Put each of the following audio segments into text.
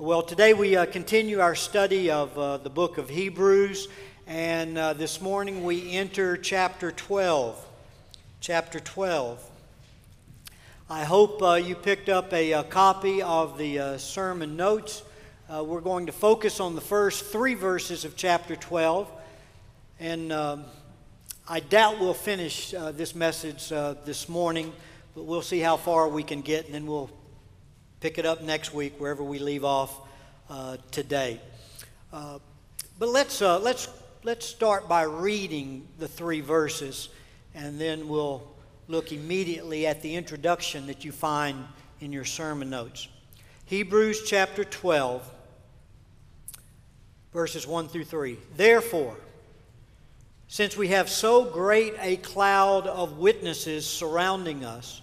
Well, today we continue our study of the book of Hebrews, and this morning we enter chapter 12. Chapter 12. I hope you picked up a copy of the sermon notes. We're going to focus on the first three verses of chapter 12, and I doubt we'll finish this message this morning, but we'll see how far we can get, and then we'll pick it up next week wherever we leave off today. But let's start by reading the three verses, and then we'll look immediately at the introduction that you find in your sermon notes. Hebrews chapter 12, verses 1 through 3. Therefore, since we have so great a cloud of witnesses surrounding us,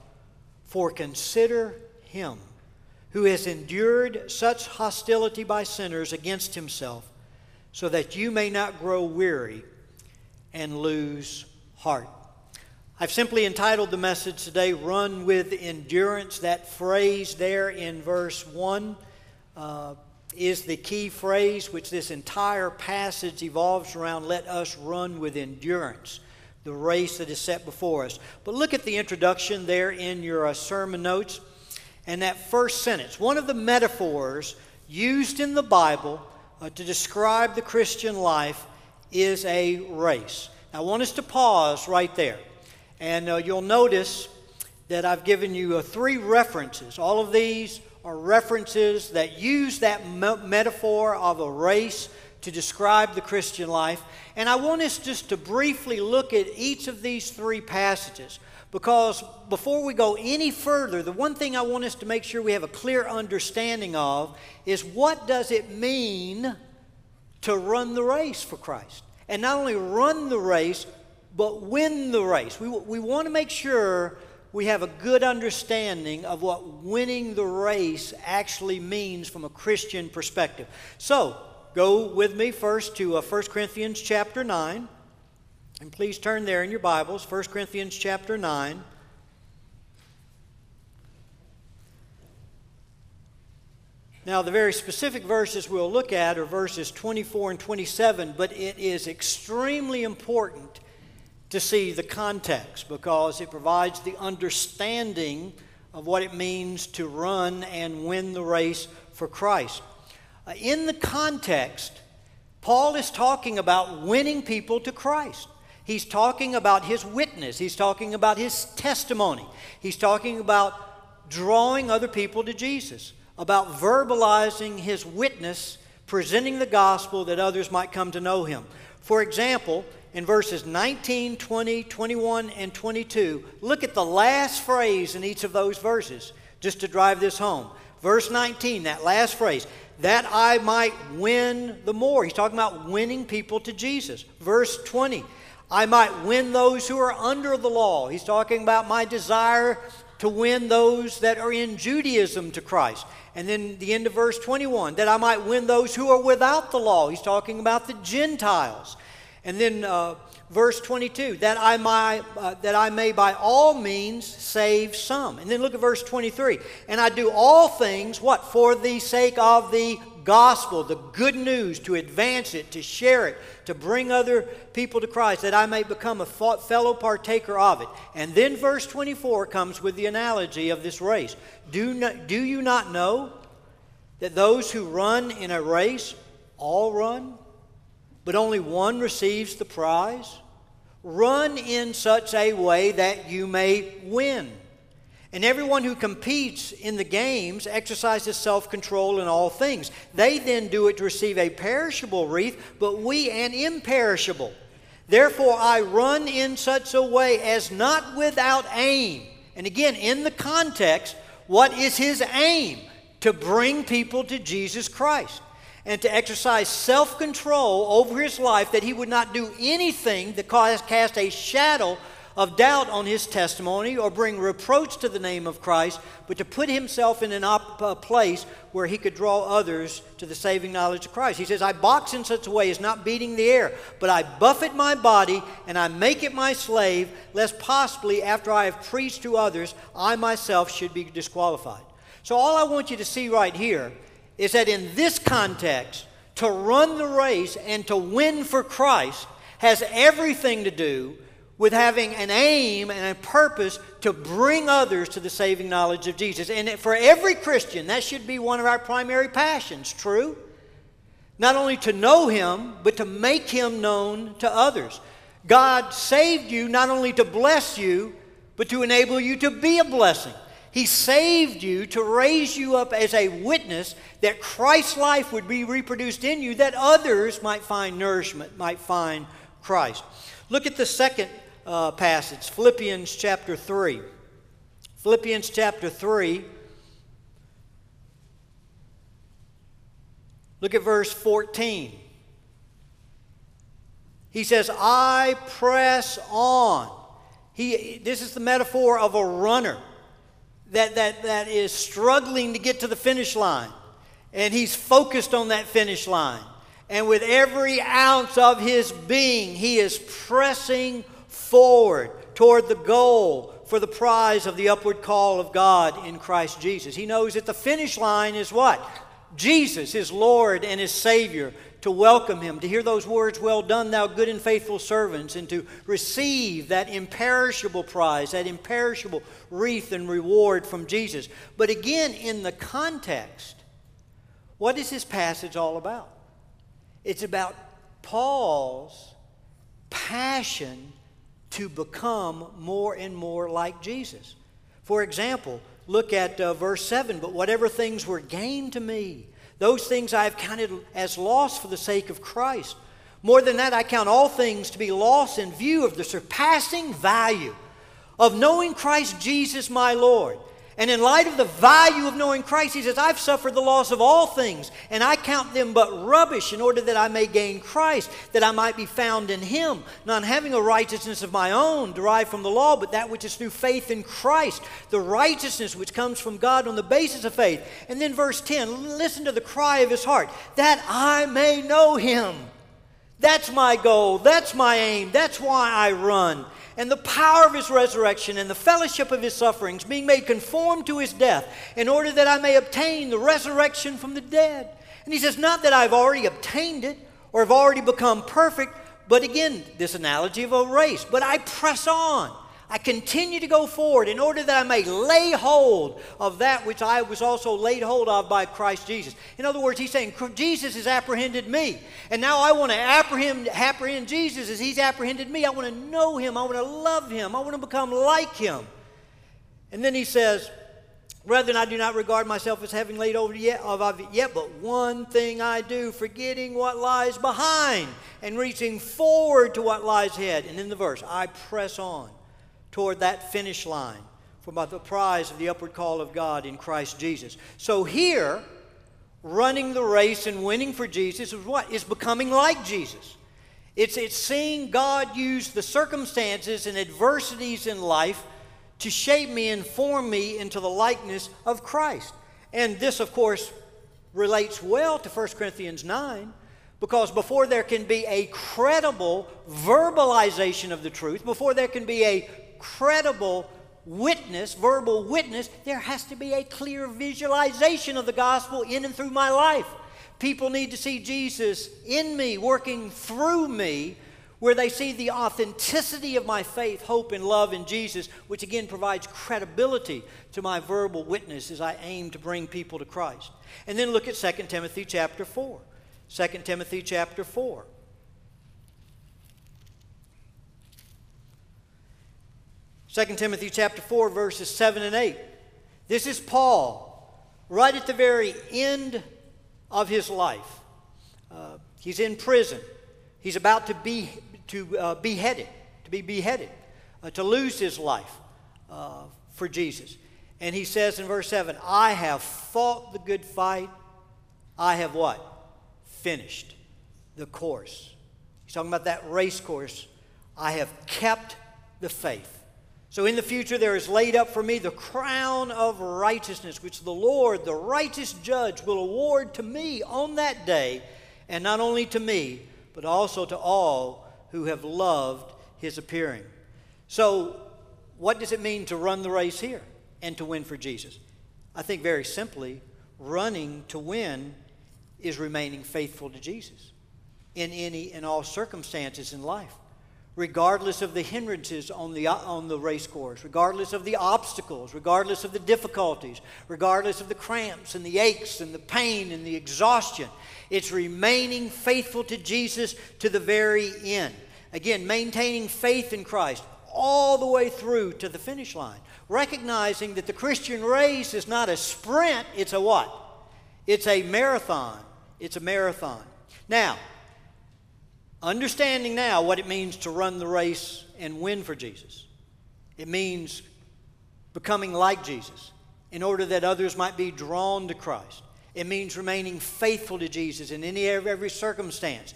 For consider him who has endured such hostility by sinners against himself, so that you may not grow weary and lose heart. I've simply entitled the message today, Run with Endurance. That phrase there in verse 1 is the key phrase which this entire passage evolves around. Let us run with endurance the race that is set before us. But look at the introduction there in your sermon notes and that first sentence. One of the metaphors used in the Bible to describe the Christian life is a race. Now, I want us to pause right there. And you'll notice that I've given you three references. All of these are references that use that metaphor of a race to describe the Christian life. And I want us just to briefly look at each of these three passages, because before we go any further, the one thing I want us to make sure we have a clear understanding of is, what does it mean to run the race for Christ? And not only run the race, but win the race. We want to make sure we have a good understanding of what winning the race actually means from a Christian perspective. So, go with me first to 1 Corinthians chapter 9, and please turn there in your Bibles, 1 Corinthians chapter 9. Now, the very specific verses we'll look at are verses 24 and 27, but it is extremely important to see the context, because it provides the understanding of what it means to run and win the race for Christ. In the context, Paul is talking about winning people to Christ. He's talking about his witness. He's talking about his testimony. He's talking about drawing other people to Jesus, about verbalizing his witness, presenting the gospel that others might come to know him. For example, in verses 19, 20, 21, and 22, look at the last phrase in each of those verses, just to drive this home. Verse 19, that last phrase, that I might win the more. He's talking about winning people to Jesus. Verse 20, I might win those who are under the law. He's talking about my desire to win those that are in Judaism to Christ. And then the end of verse 21, that I might win those who are without the law. He's talking about the Gentiles. And then verse 22, that I may by all means save some. And then look at verse 23. And I do all things, what? For the sake of the gospel, the good news, to advance it, to share it, to bring other people to Christ, that I may become a fellow partaker of it. And then verse 24 comes with the analogy of this race. Do you not know that those who run in a race all run, but only one receives the prize? Run in such a way that you may win. And everyone who competes in the games exercises self-control in all things. They then do it to receive a perishable wreath, but we an imperishable. Therefore I run in such a way as not without aim. And again, in the context, what is his aim? to bring people to Jesus Christ and to exercise self-control over his life, that he would not do anything that cast a shadow of doubt on his testimony or bring reproach to the name of Christ, but to put himself in a place where he could draw others to the saving knowledge of Christ. He says, I box in such a way as not beating the air, but I buffet my body and I make it my slave, lest possibly after I have preached to others, I myself should be disqualified. So all I want you to see right here is that in this context, to run the race and to win for Christ has everything to do with having an aim and a purpose to bring others to the saving knowledge of Jesus. And for every Christian, that should be one of our primary passions, true? Not only to know him, but to make him known to others. God saved you not only to bless you, but to enable you to be a blessing. He saved you to raise you up as a witness that Christ's life would be reproduced in you, that others might find nourishment, might find Christ. Look at the second passage, Philippians chapter 3. Philippians chapter 3, look at verse 14. He says, I press on. This is the metaphor of a runner that is struggling to get to the finish line, and he's focused on that finish line. And with every ounce of his being, he is pressing forward toward the goal for the prize of the upward call of God in Christ Jesus. He knows that the finish line is what? Jesus, his Lord and his Savior, to welcome him, to hear those words, well done, thou good and faithful servants, and to receive that imperishable prize, that imperishable wreath and reward from Jesus. But again, in the context, what is this passage all about? It's about Paul's passion to become more and more like Jesus. For example, look at verse 7, but whatever things were gain to me, those things I have counted as loss for the sake of Christ. More than that, I count all things to be lost in view of the surpassing value of knowing Christ Jesus my Lord. And in light of the value of knowing Christ, he says, I've suffered the loss of all things, and I count them but rubbish in order that I may gain Christ, that I might be found in him, not having a righteousness of my own derived from the law, but that which is through faith in Christ, the righteousness which comes from God on the basis of faith. And then verse 10, listen to the cry of his heart, that I may know him. That's my goal. That's my aim. That's why I run. And the power of his resurrection and the fellowship of his sufferings, being made conformed to his death, in order that I may obtain the resurrection from the dead. And he says, not that I've already obtained it or have already become perfect, but again, this analogy of a race, but I press on. I continue to go forward in order that I may lay hold of that which I was also laid hold of by Christ Jesus. In other words, he's saying, Jesus has apprehended me, and now I want to apprehend Jesus as he's apprehended me. I want to know him. I want to love him. I want to become like him. And then he says, brethren, I do not regard myself as having laid hold of it yet, but one thing I do, forgetting what lies behind and reaching forward to what lies ahead. And in the verse, I press on toward that finish line for the prize of the upward call of God in Christ Jesus. So here, running the race and winning for Jesus is what? It's becoming like Jesus. It's seeing God use the circumstances and adversities in life to shape me and form me into the likeness of Christ. And this, of course, relates well to 1 Corinthians 9. Because before there can be a credible verbalization of the truth, before there can be a credible witness, verbal witness, there has to be a clear visualization of the gospel in and through my life. People need to see Jesus in me, working through me, where they see the authenticity of my faith, hope, and love in Jesus, which again provides credibility to my verbal witness as I aim to bring people to Christ. And then look at 2 Timothy chapter 4. 2 Timothy chapter 4. Verses 7 and 8. This is Paul, right at the very end of his life. He's in prison. He's about to be beheaded, to lose his life for Jesus. And he says in verse 7, I have fought the good fight. I have what? Finished the course. He's talking about that race course. I have kept the faith. So in the future there is laid up for me the crown of righteousness, which the Lord, the righteous judge, will award to me on that day, and not only to me, but also to all who have loved his appearing. So what does it mean to run the race here and to win for Jesus? I think very simply, running to win is remaining faithful to Jesus in any and all circumstances in life. Regardless of the hindrances on the race course, regardless of the obstacles, regardless of the difficulties, regardless of the cramps and the aches and the pain and the exhaustion, it's remaining faithful to Jesus to the very end. Again, maintaining faith in Christ all the way through to the finish line. Recognizing that the Christian race is not a sprint, it's a what? It's a marathon. It's a marathon. Now, understanding now what it means to run the race and win for Jesus. It means becoming like Jesus in order that others might be drawn to Christ. It means remaining faithful to Jesus in every circumstance,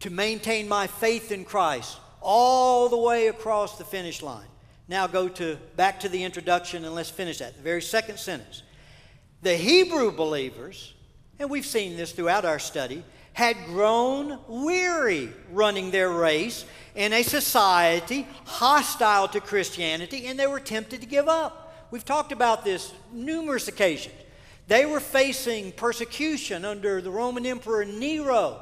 to maintain my faith in Christ all the way across the finish line. Now back to the introduction, and let's finish that. The very second sentence. The Hebrew believers, and we've seen this throughout our study, had grown weary running their race in a society hostile to Christianity, and they were tempted to give up. We've talked about this numerous occasions. They were facing persecution under the Roman Emperor Nero,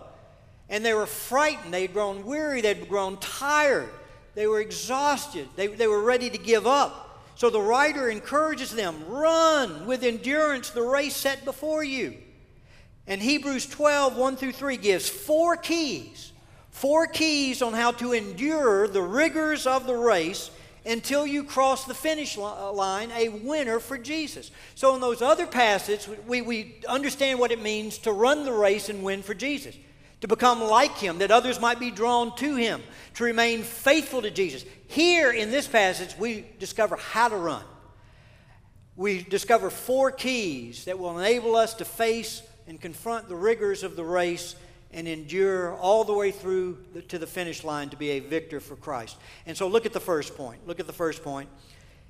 and they were frightened. They had grown weary. They had grown tired. They were exhausted. They were ready to give up. So the writer encourages them, run with endurance the race set before you. And Hebrews 12:1-3 gives four keys on how to endure the rigors of the race until you cross the finish line, a winner for Jesus. So in those other passages, we understand what it means to run the race and win for Jesus, to become like him, that others might be drawn to him, to remain faithful to Jesus. Here in this passage, we discover how to run. We discover four keys that will enable us to face and confront the rigors of the race and endure all the way through to the finish line to be a victor for Christ. And so look at the first point.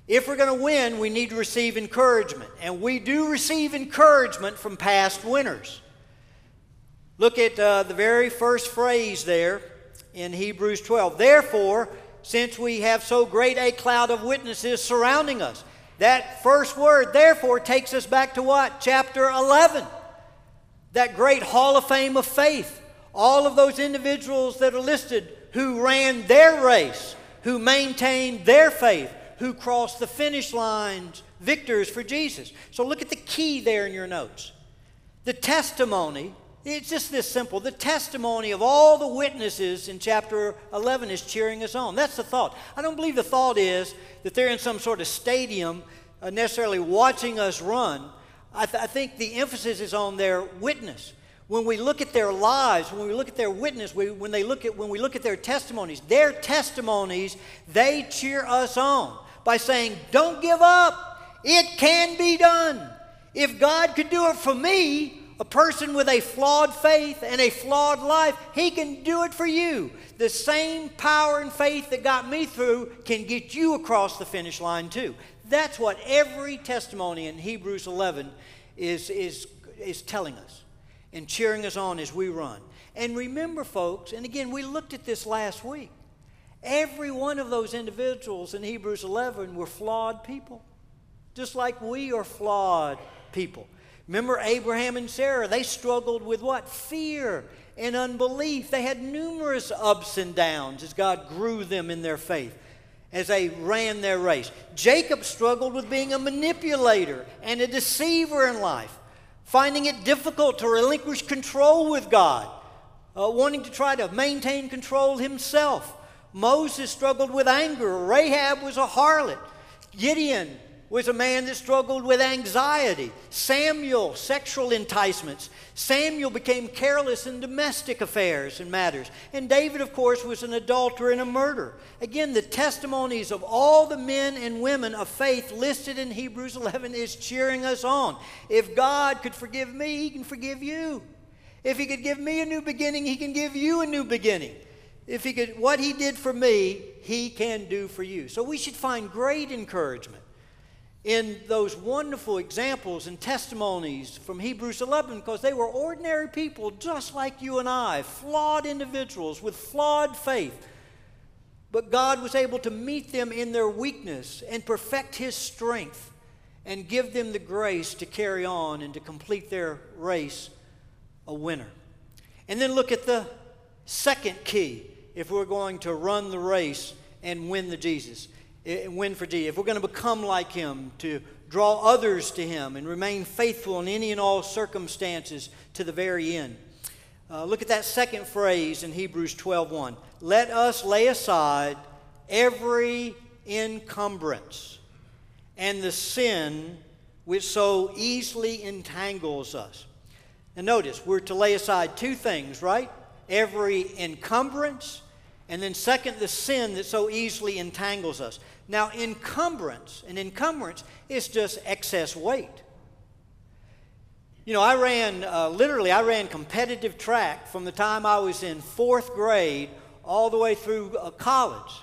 If we're going to win, we need to receive encouragement. And we do receive encouragement from past winners. Look at the very first phrase there in Hebrews 12. Therefore, since we have so great a cloud of witnesses surrounding us. That first word, therefore, takes us back to what? Chapter 11. That great hall of fame of faith. All of those individuals that are listed who ran their race, who maintained their faith, who crossed the finish lines, victors for Jesus. So look at the key there in your notes. The testimony, it's just this simple. The testimony of all the witnesses in chapter 11 is cheering us on. That's the thought. I don't believe the thought is that they're in some sort of stadium necessarily watching us run. I think the emphasis is on their witness. When we look at their lives, when we look at their witness, when we look at their testimonies, they cheer us on by saying, don't give up. It can be done. If God could do it for me, a person with a flawed faith and a flawed life, he can do it for you. The same power and faith that got me through can get you across the finish line too. That's what every testimony in Hebrews 11 is telling us and cheering us on as we run. And remember, folks, and again, we looked at this last week. Every one of those individuals in Hebrews 11 were flawed people, just like we are flawed people. Remember Abraham and Sarah, they struggled with what? Fear and unbelief. They had numerous ups and downs as God grew them in their faith, as they ran their race. Jacob struggled with being a manipulator and a deceiver in life, finding it difficult to relinquish control with God, wanting to try to maintain control himself. Moses struggled with anger. Rahab was a harlot. Gideon was a man that struggled with anxiety. Samuel, sexual enticements. Samuel became careless in domestic affairs and matters. And David, of course, was an adulterer and a murderer. Again, the testimonies of all the men and women of faith listed in Hebrews 11 is cheering us on. If God could forgive me, He can forgive you. If He could give me a new beginning, He can give you a new beginning. If He could, what He did for me, He can do for you. So we should find great encouragement in those wonderful examples and testimonies from Hebrews 11, because they were ordinary people just like you and I, flawed individuals with flawed faith. But God was able to meet them in their weakness and perfect His strength and give them the grace to carry on and to complete their race a winner. And then look at the second key if we're going to run the race and win the Jesus. Win for Jesus. If we're going to become like Him, to draw others to Him and remain faithful in any and all circumstances to the very end. Look at that second phrase in Hebrews 12:1. Let us lay aside every encumbrance and the sin which so easily entangles us. Now notice, we're to lay aside two things, right? Every encumbrance. And then second, the sin that so easily entangles us. Now, an encumbrance is just excess weight. You know, I ran competitive track from the time I was in fourth grade all the way through college.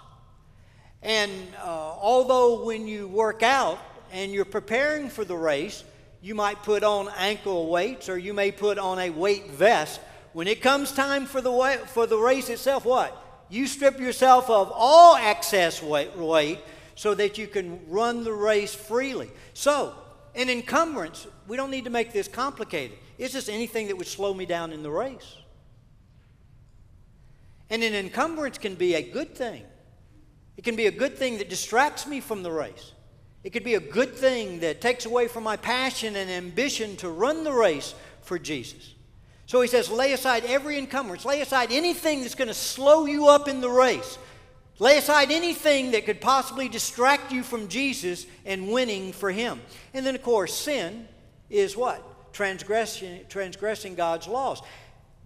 And although when you work out and you're preparing for the race, you might put on ankle weights or you may put on a weight vest. When it comes time for the race itself, what? You strip yourself of all excess weight so that you can run the race freely. So, an encumbrance, we don't need to make this complicated. It's just anything that would slow me down in the race. And an encumbrance can be a good thing. It can be a good thing that distracts me from the race. It could be a good thing that takes away from my passion and ambition to run the race for Jesus. So he says, lay aside every encumbrance. Lay aside anything that's going to slow you up in the race. Lay aside anything that could possibly distract you from Jesus and winning for Him. And then, of course, sin is what? Transgressing God's laws.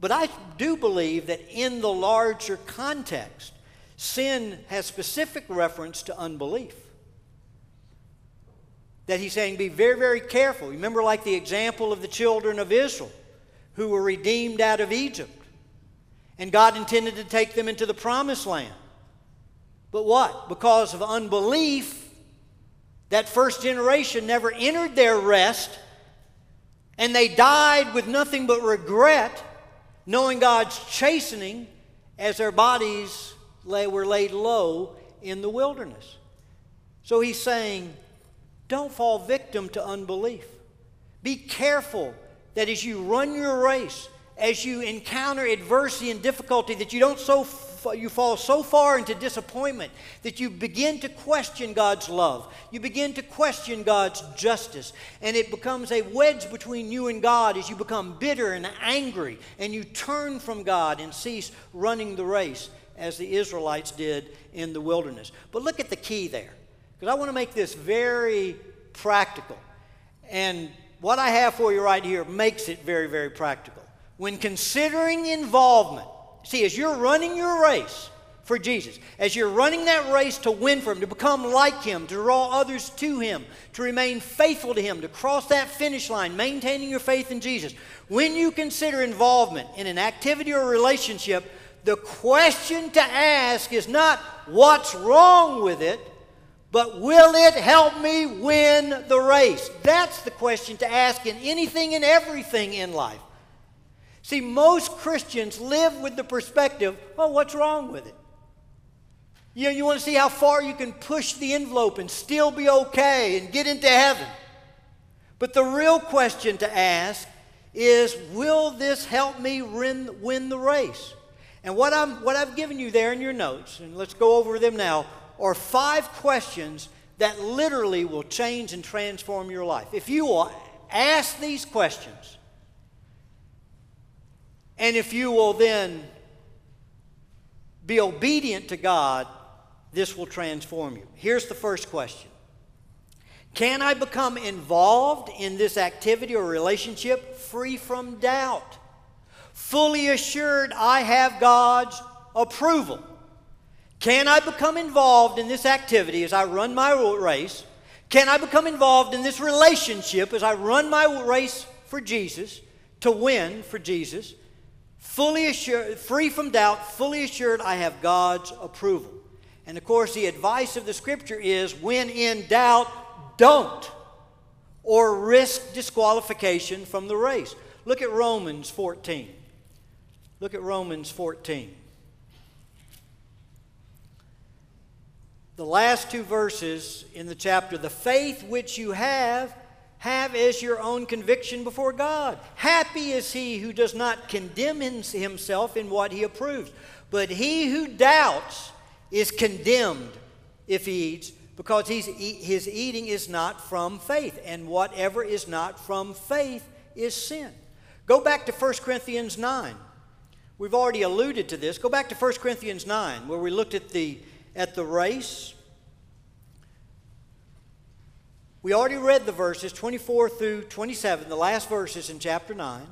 But I do believe that in the larger context, sin has specific reference to unbelief. That he's saying, be very, very careful. Remember like the example of the children of Israel, who were redeemed out of Egypt. And God intended to take them into the promised land. But what? Because of unbelief, that first generation never entered their rest, and they died with nothing but regret, knowing God's chastening as their bodies were laid low in the wilderness. So he's saying, don't fall victim to unbelief. Be careful that as you run your race, as you encounter adversity and difficulty, that you fall so far into disappointment that you begin to question God's love. You begin to question God's justice. And it becomes a wedge between you and God as you become bitter and angry and you turn from God and cease running the race as the Israelites did in the wilderness. But look at the key there, because I want to make this very practical. And what I have for you right here makes it very, very practical. When considering involvement, see, as you're running your race for Jesus, as you're running that race to win for Him, to become like Him, to draw others to Him, to remain faithful to Him, to cross that finish line, maintaining your faith in Jesus, when you consider involvement in an activity or relationship, the question to ask is not what's wrong with it, but will it help me win the race? That's the question to ask in anything and everything in life. See, most Christians live with the perspective, oh, what's wrong with it? You know, you want to see how far you can push the envelope and still be okay and get into heaven. But the real question to ask is, will this help me win the race? And what I've given you there in your notes, and let's go over them now, or 5 questions that literally will change and transform your life. If you will ask these questions, and if you will then be obedient to God, this will transform you. Here's the first question. Can I become involved in this activity or relationship free from doubt, fully assured I have God's approval? Can I become involved in this activity as I run my race? Can I become involved in this relationship as I run my race for Jesus, to win for Jesus, fully assured, free from doubt, fully assured I have God's approval? And of course, the advice of the Scripture is, when in doubt, don't, or risk disqualification from the race. Look at Romans 14. Look at Romans 14. The last two verses in the chapter, the faith which you have as your own conviction before God. Happy is he who does not condemn himself in what he approves. But he who doubts is condemned if he eats, because his eating is not from faith, and whatever is not from faith is sin. Go back to 1 Corinthians 9. We've already alluded to this. Go back to 1 Corinthians 9, where we looked at the race. We already read the verses 24 through 27, the last verses in chapter 9,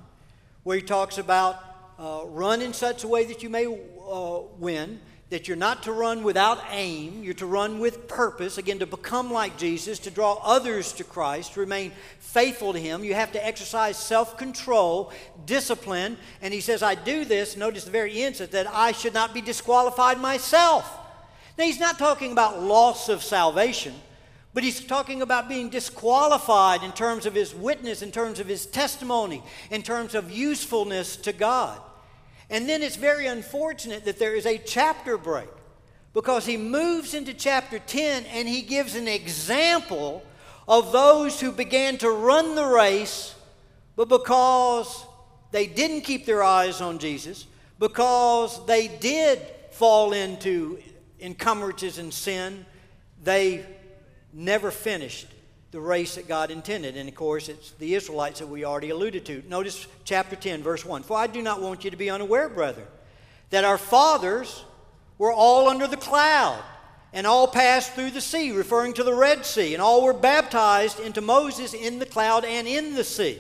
where he talks about run in such a way that you may win. That you're not to run without aim, you're to run with purpose, again, to become like Jesus, to draw others to Christ, to remain faithful to Him. You have to exercise self-control, discipline, and he says, I do this, notice the very end, that I should not be disqualified myself. Now, he's not talking about loss of salvation, but he's talking about being disqualified in terms of his witness, in terms of his testimony, in terms of usefulness to God. And then it's very unfortunate that there is a chapter break, because he moves into chapter 10 and he gives an example of those who began to run the race, but because they didn't keep their eyes on Jesus, because they did fall into encumbrances and sin, they never finished the race that God intended. And of course, it's the Israelites that we already alluded to. Notice chapter 10, verse 1. For I do not want you to be unaware, brethren, that our fathers were all under the cloud, and all passed through the sea, referring to the Red Sea, and all were baptized into Moses in the cloud and in the sea.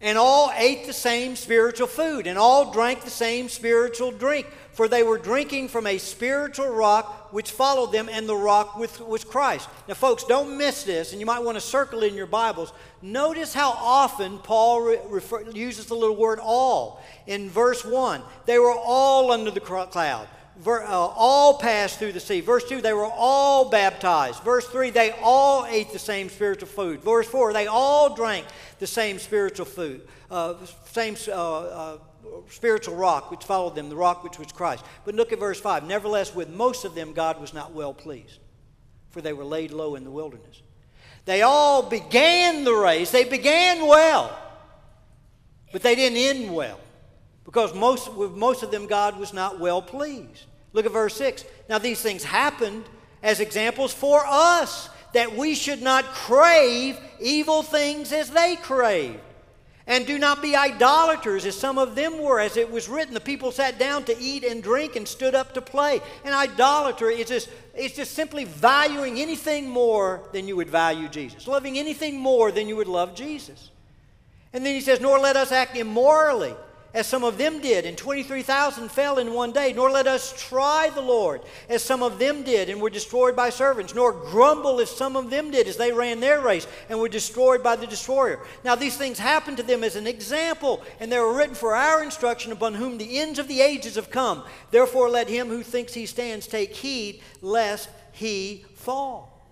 And all ate the same spiritual food, and all drank the same spiritual drink, for they were drinking from a spiritual rock which followed them, and the rock was Christ. Now, folks, don't miss this, and you might want to circle it in your Bibles. Notice how often Paul uses the little word all. In verse 1, they were all under the cloud. All passed through the sea. Verse 2, they were all baptized. Verse 3, they all ate the same spiritual food. Verse 4, they all drank the same spiritual food, spiritual rock which followed them, the rock which was Christ. But look at verse 5. Nevertheless, with most of them God was not well pleased, for they were laid low in the wilderness. They all began the race. They began well, but they didn't end well, because with most of them God was not well pleased. Look at verse 6. Now these things happened as examples for us, that we should not crave evil things as they craved. And do not be idolaters, as some of them were. As it was written, the people sat down to eat and drink and stood up to play. And idolatry is just simply valuing anything more than you would value Jesus, loving anything more than you would love Jesus. And then he says, nor let us act immorally, as some of them did, and 23,000 fell in one day. Nor let us try the Lord, as some of them did, and were destroyed by serpents. Nor grumble, as some of them did, as they ran their race, and were destroyed by the destroyer. Now these things happened to them as an example, and they were written for our instruction, upon whom the ends of the ages have come. Therefore let him who thinks he stands take heed, lest he fall.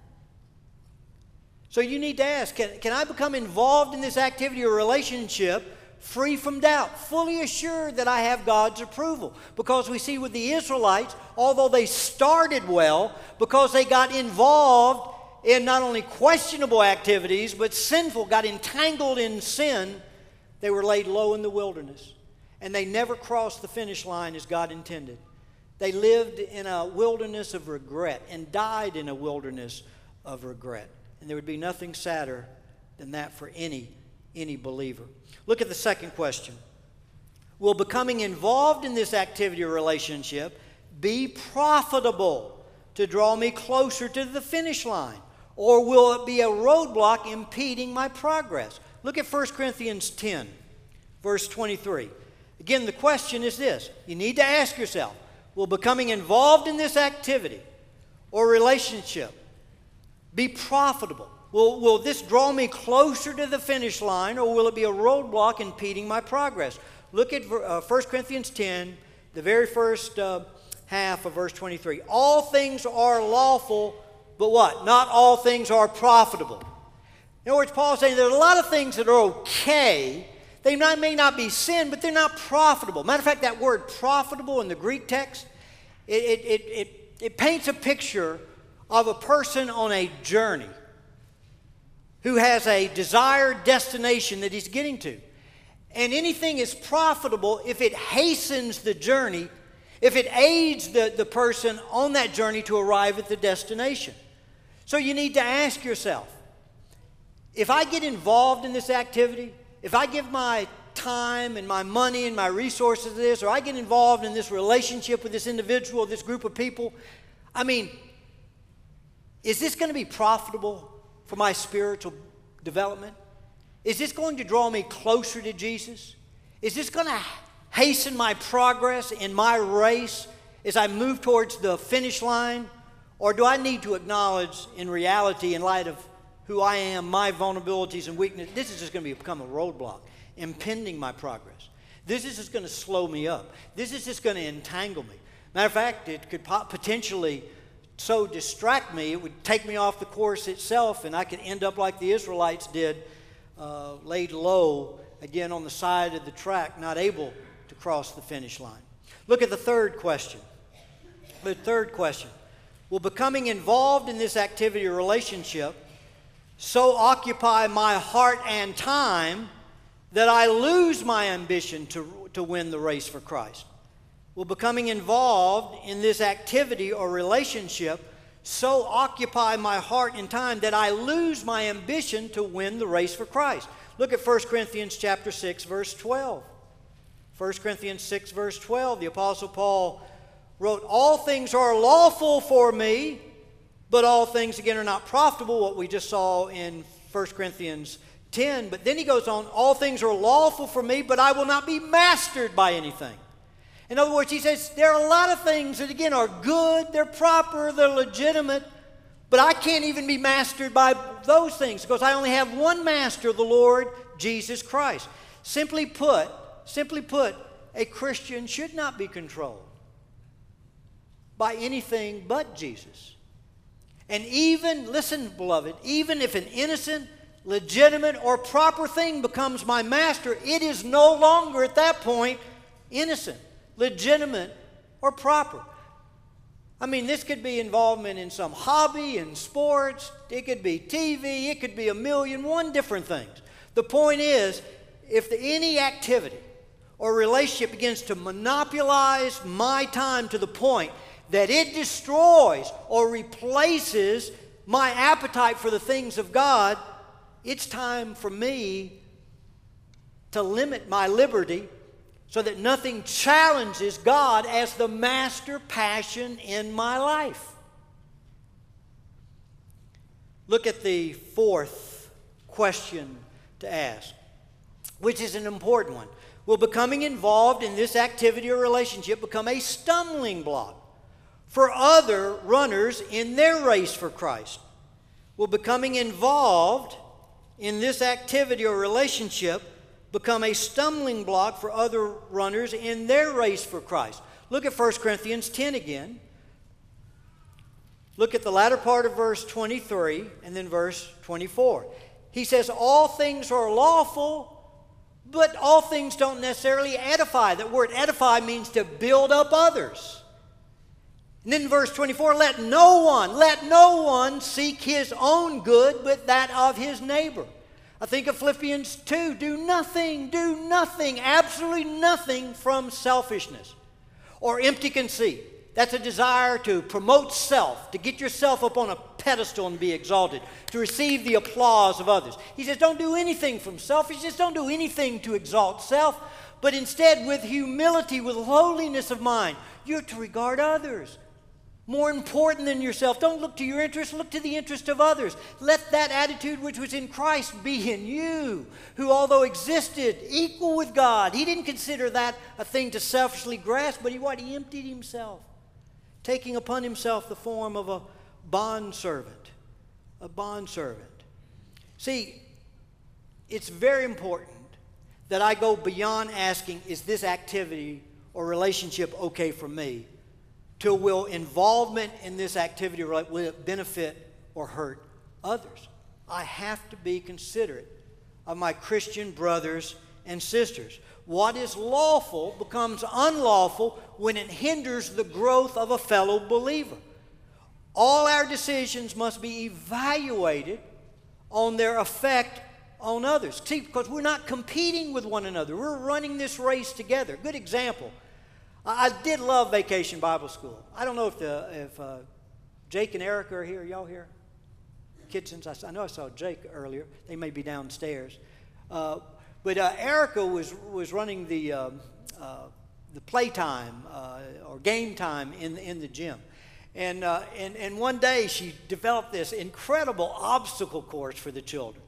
So you need to ask, can I become involved in this activity or relationship free from doubt, fully assured that I have God's approval? Because we see with the Israelites, although they started well, because they got involved in not only questionable activities, but sinful, got entangled in sin, they were laid low in the wilderness. And they never crossed the finish line as God intended. They lived in a wilderness of regret and died in a wilderness of regret. And there would be nothing sadder than that for any believer. Look at the second question. Will becoming involved in this activity or relationship be profitable to draw me closer to the finish line? Or will it be a roadblock impeding my progress? Look at 1 Corinthians 10, verse 23. Again, the question is this. You need to ask yourself, will becoming involved in this activity or relationship be profitable? Will this draw me closer to the finish line, or will it be a roadblock impeding my progress? Look at 1 Corinthians 10, the very first half of verse 23. All things are lawful, but what? Not all things are profitable. In other words, Paul is saying there are a lot of things that are okay. They may not be sin, but they're not profitable. Matter of fact, that word profitable in the Greek text, it paints a picture of a person on a journey who has a desired destination that he's getting to. And anything is profitable if it hastens the journey, if it aids the person on that journey to arrive at the destination. So you need to ask yourself, if I get involved in this activity, if I give my time and my money and my resources to this, or I get involved in this relationship with this individual, this group of people, I mean, is this going to be profitable for my spiritual development? Is this going to draw me closer to Jesus? Is this going to hasten my progress in my race as I move towards the finish line? Or do I need to acknowledge in reality, in light of who I am, my vulnerabilities and weakness, this is just going to become a roadblock, impeding my progress. This is just going to slow me up. This is just going to entangle me. Matter of fact, it could potentially so distract me, it would take me off the course itself, and I could end up like the Israelites did, laid low, again on the side of the track, not able to cross the finish line. Look at the third question. The third question. Will becoming involved in this activity or relationship so occupy my heart and time that I lose my ambition to win the race for Christ? Will becoming involved in this activity or relationship so occupy my heart and time that I lose my ambition to win the race for Christ? Look at 1 Corinthians chapter 6, verse 12. 1 Corinthians 6, verse 12, the Apostle Paul wrote, all things are lawful for me, but all things, again, are not profitable, what we just saw in 1 Corinthians 10. But then he goes on, all things are lawful for me, but I will not be mastered by anything. In other words, he says, there are a lot of things that, again, are good, they're proper, they're legitimate, but I can't even be mastered by those things because I only have one master, the Lord Jesus Christ. Simply put, a Christian should not be controlled by anything but Jesus. And even, listen, beloved, even if an innocent, legitimate, or proper thing becomes my master, it is no longer at that point innocent, legitimate, or proper. I mean, this could be involvement in some hobby, in sports, it could be TV, it could be 1,000,001 different things. The point is, if any activity or relationship begins to monopolize my time to the point that it destroys or replaces my appetite for the things of God, it's time for me to limit my liberty so that nothing challenges God as the master passion in my life. Look at the fourth question to ask, which is an important one. Will becoming involved in this activity or relationship become a stumbling block for other runners in their race for Christ? Will becoming involved in this activity or relationship become a stumbling block for other runners in their race for Christ? Look at 1 Corinthians 10 again. Look at the latter part of verse 23 and then verse 24. He says, all things are lawful, but all things don't necessarily edify. That word edify means to build up others. And then verse 24, let no one seek his own good, but that of his neighbor. I think of Philippians 2, do nothing, absolutely nothing from selfishness or empty conceit. That's a desire to promote self, to get yourself up on a pedestal and be exalted, to receive the applause of others. He says, don't do anything from selfishness, don't do anything to exalt self, but instead with humility, with lowliness of mind, you're to regard others more important than yourself. Don't look to your interest, look to the interest of others. Let that attitude which was in Christ be in you, who although existed equal with God, he didn't consider that a thing to selfishly grasp, but he emptied himself, taking upon himself the form of a bondservant, See, it's very important that I go beyond asking, is this activity or relationship okay for me? To will involvement in this activity, will it benefit or hurt others? I have to be considerate of my Christian brothers and sisters. What is lawful becomes unlawful when it hinders the growth of a fellow believer. All our decisions must be evaluated on their effect on others. See, because we're not competing with one another. We're running this race together. Good example. I did love Vacation Bible School. I don't know if Jake and Erica are here. Are y'all here? Kidsons. I know I saw Jake earlier. They may be downstairs. But Erica was running the playtime or game time in the gym, and one day she developed this incredible obstacle course for the children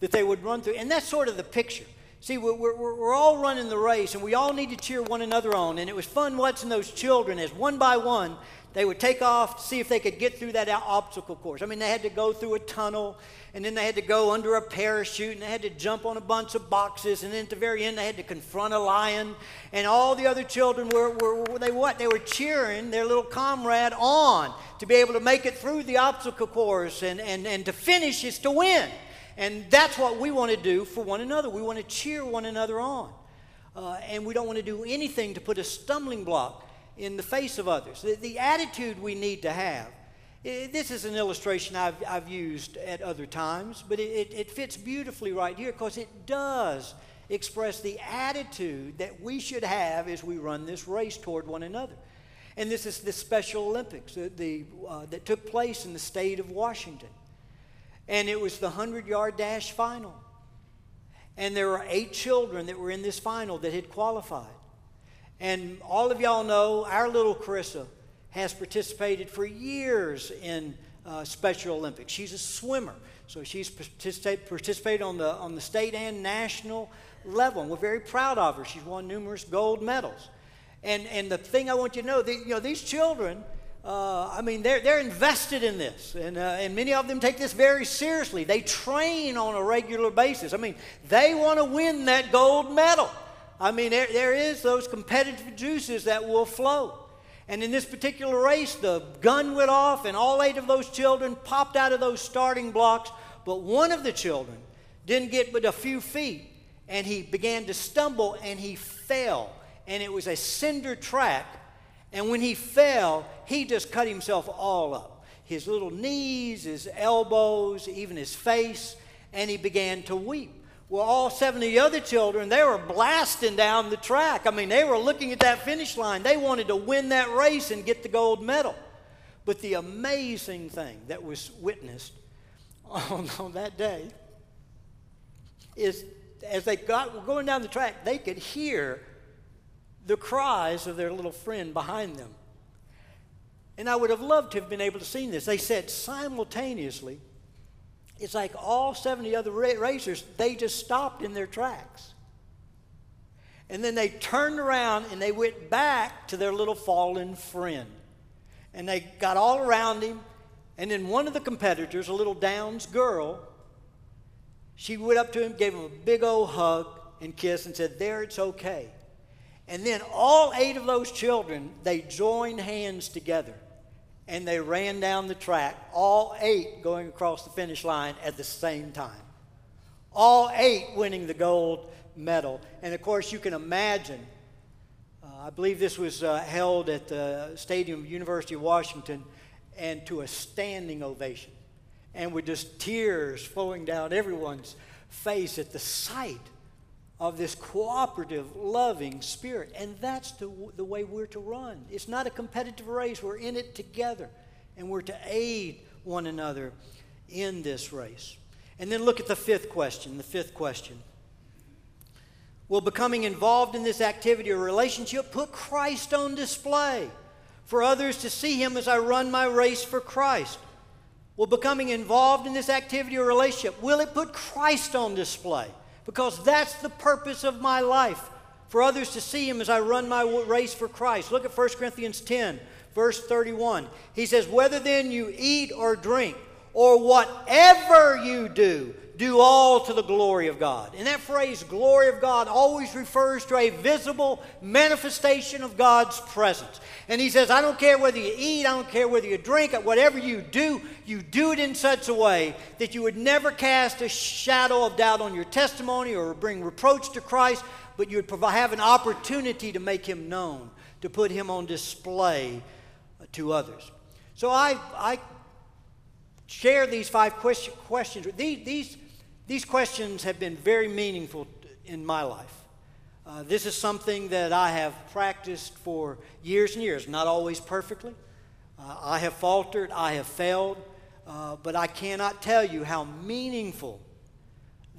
that they would run through, and that's sort of the picture. See, we're all running the race, and we all need to cheer one another on. And it was fun watching those children as one by one they would take off to see if they could get through that obstacle course. I mean, they had to go through a tunnel, and then they had to go under a parachute, and they had to jump on a bunch of boxes, and then at the very end they had to confront a lion. And all the other children They were cheering their little comrade on to be able to make it through the obstacle course, and to finish is to win. And that's what we want to do for one another. We want to cheer one another on. And we don't want to do anything to put a stumbling block in the face of others. The attitude we need to have, this is an illustration I've used at other times, but it fits beautifully right here because it does express the attitude that we should have as we run this race toward one another. And this is the Special Olympics that took place in the state of Washington. And it was the 100-yard dash final. And there were 8 children that were in this final that had qualified. And all of y'all know our little Carissa has participated for years in Special Olympics. She's a swimmer, so she's participated on the state and national level. And we're very proud of her. She's won numerous gold medals. And the thing I want you to know, these children... they're invested in this, and many of them take this very seriously. They train on a regular basis. They want to win that gold medal. There is those competitive juices that will flow. And in this particular race, the gun went off, and all 8 of those children popped out of those starting blocks. But one of the children didn't get but a few feet, and he began to stumble, and he fell. And it was a cinder track. And when he fell, he just cut himself all up. His little knees, his elbows, even his face, and he began to weep. Well, all 7 of the other children, they were blasting down the track. They were looking at that finish line. They wanted to win that race and get the gold medal. But the amazing thing that was witnessed on that day is as they got going down the track, they could hear the cries of their little friend behind them. And I would have loved to have been able to see this. They said simultaneously, it's like all 70 other racers, they just stopped in their tracks. And then they turned around and they went back to their little fallen friend. And they got all around him. And then one of the competitors, a little Downs girl, she went up to him, gave him a big old hug and kiss and said, there, it's okay. And then all 8 of those children, they joined hands together, and they ran down the track, all 8 going across the finish line at the same time. All 8 winning the gold medal. And, of course, you can imagine, I believe this was held at the Stadium of University of Washington, and to a standing ovation, and with just tears flowing down everyone's face at the sight of this cooperative, loving spirit. And that's the way we're to run. It's not a competitive race. We're in it together, and we're to aid one another in this race. And then look at the 5th question. The 5th question: will becoming involved in this activity or relationship put Christ on display? for others to see Him as I run my race for Christ? Well, becoming involved in this activity or relationship, will it put Christ on display? Because that's the purpose of my life, for others to see Him as I run my race for Christ. Look at 1 Corinthians 10, verse 31. He says, "Whether then you eat or drink, or whatever you do, do all to the glory of God." And that phrase, glory of God, always refers to a visible manifestation of God's presence. And He says, I don't care whether you eat, I don't care whether you drink, whatever you do it in such a way that you would never cast a shadow of doubt on your testimony or bring reproach to Christ, but you would have an opportunity to make Him known, to put Him on display to others. So I share these five questions. These questions have been very meaningful in my life. This is something that I have practiced for years and years, not always perfectly. I have faltered, I have failed, but I cannot tell you how meaningful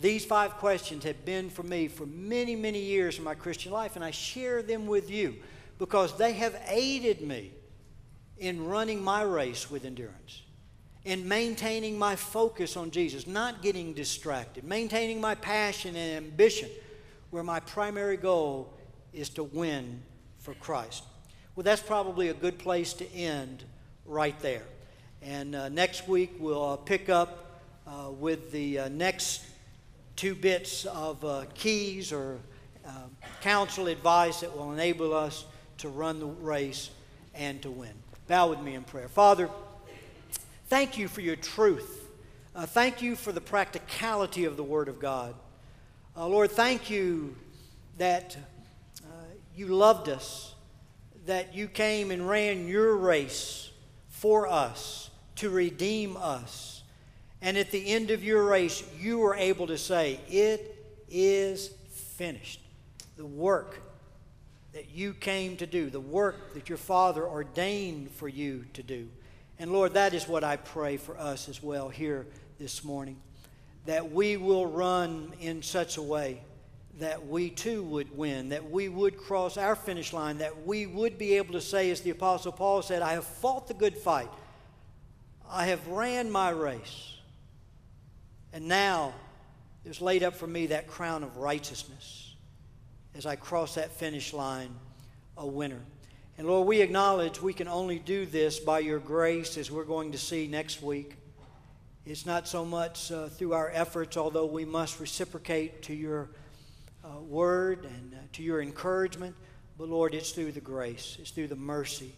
these five questions have been for me for many, many years in my Christian life, and I share them with you because they have aided me in running my race with endurance, in maintaining my focus on Jesus, not getting distracted, maintaining my passion and ambition, where my primary goal is to win for Christ. Well, that's probably a good place to end right there. And next week we'll pick up with the next two bits of keys or counsel advice that will enable us to run the race and to win. Bow with me in prayer. Father, thank you for your truth. Thank you for the practicality of the Word of God. Lord, thank you that you loved us, that you came and ran your race for us to redeem us. And at the end of your race, you were able to say, "It is finished." The work that you came to do, the work that your Father ordained for you to do. And Lord, that is what I pray for us as well here this morning, that we will run in such a way that we too would win, that we would cross our finish line, that we would be able to say, as the Apostle Paul said, "I have fought the good fight. I have ran my race. And now there's laid up for me that crown of righteousness as I cross that finish line a winner." And Lord, we acknowledge we can only do this by your grace, as we're going to see next week. It's not so much through our efforts, although we must reciprocate to your word and to your encouragement. But Lord, it's through the grace. It's through the mercy.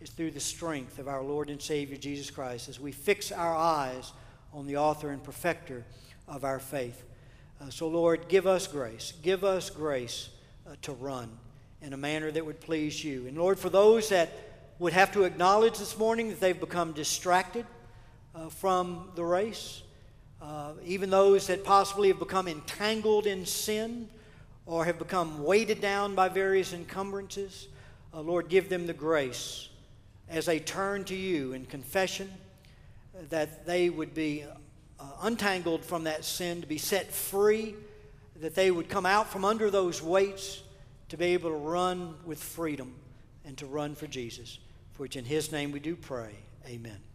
It's through the strength of our Lord and Savior Jesus Christ, as we fix our eyes on the author and perfecter of our faith. So Lord, give us grace. Give us grace to run in a manner that would please you. And Lord, for those that would have to acknowledge this morning that they've become distracted from the race, even those that possibly have become entangled in sin or have become weighted down by various encumbrances, Lord, give them the grace as they turn to you in confession, that they would be untangled from that sin, to be set free, that they would come out from under those weights, to be able to run with freedom and to run for Jesus. For it's in His name we do pray. Amen.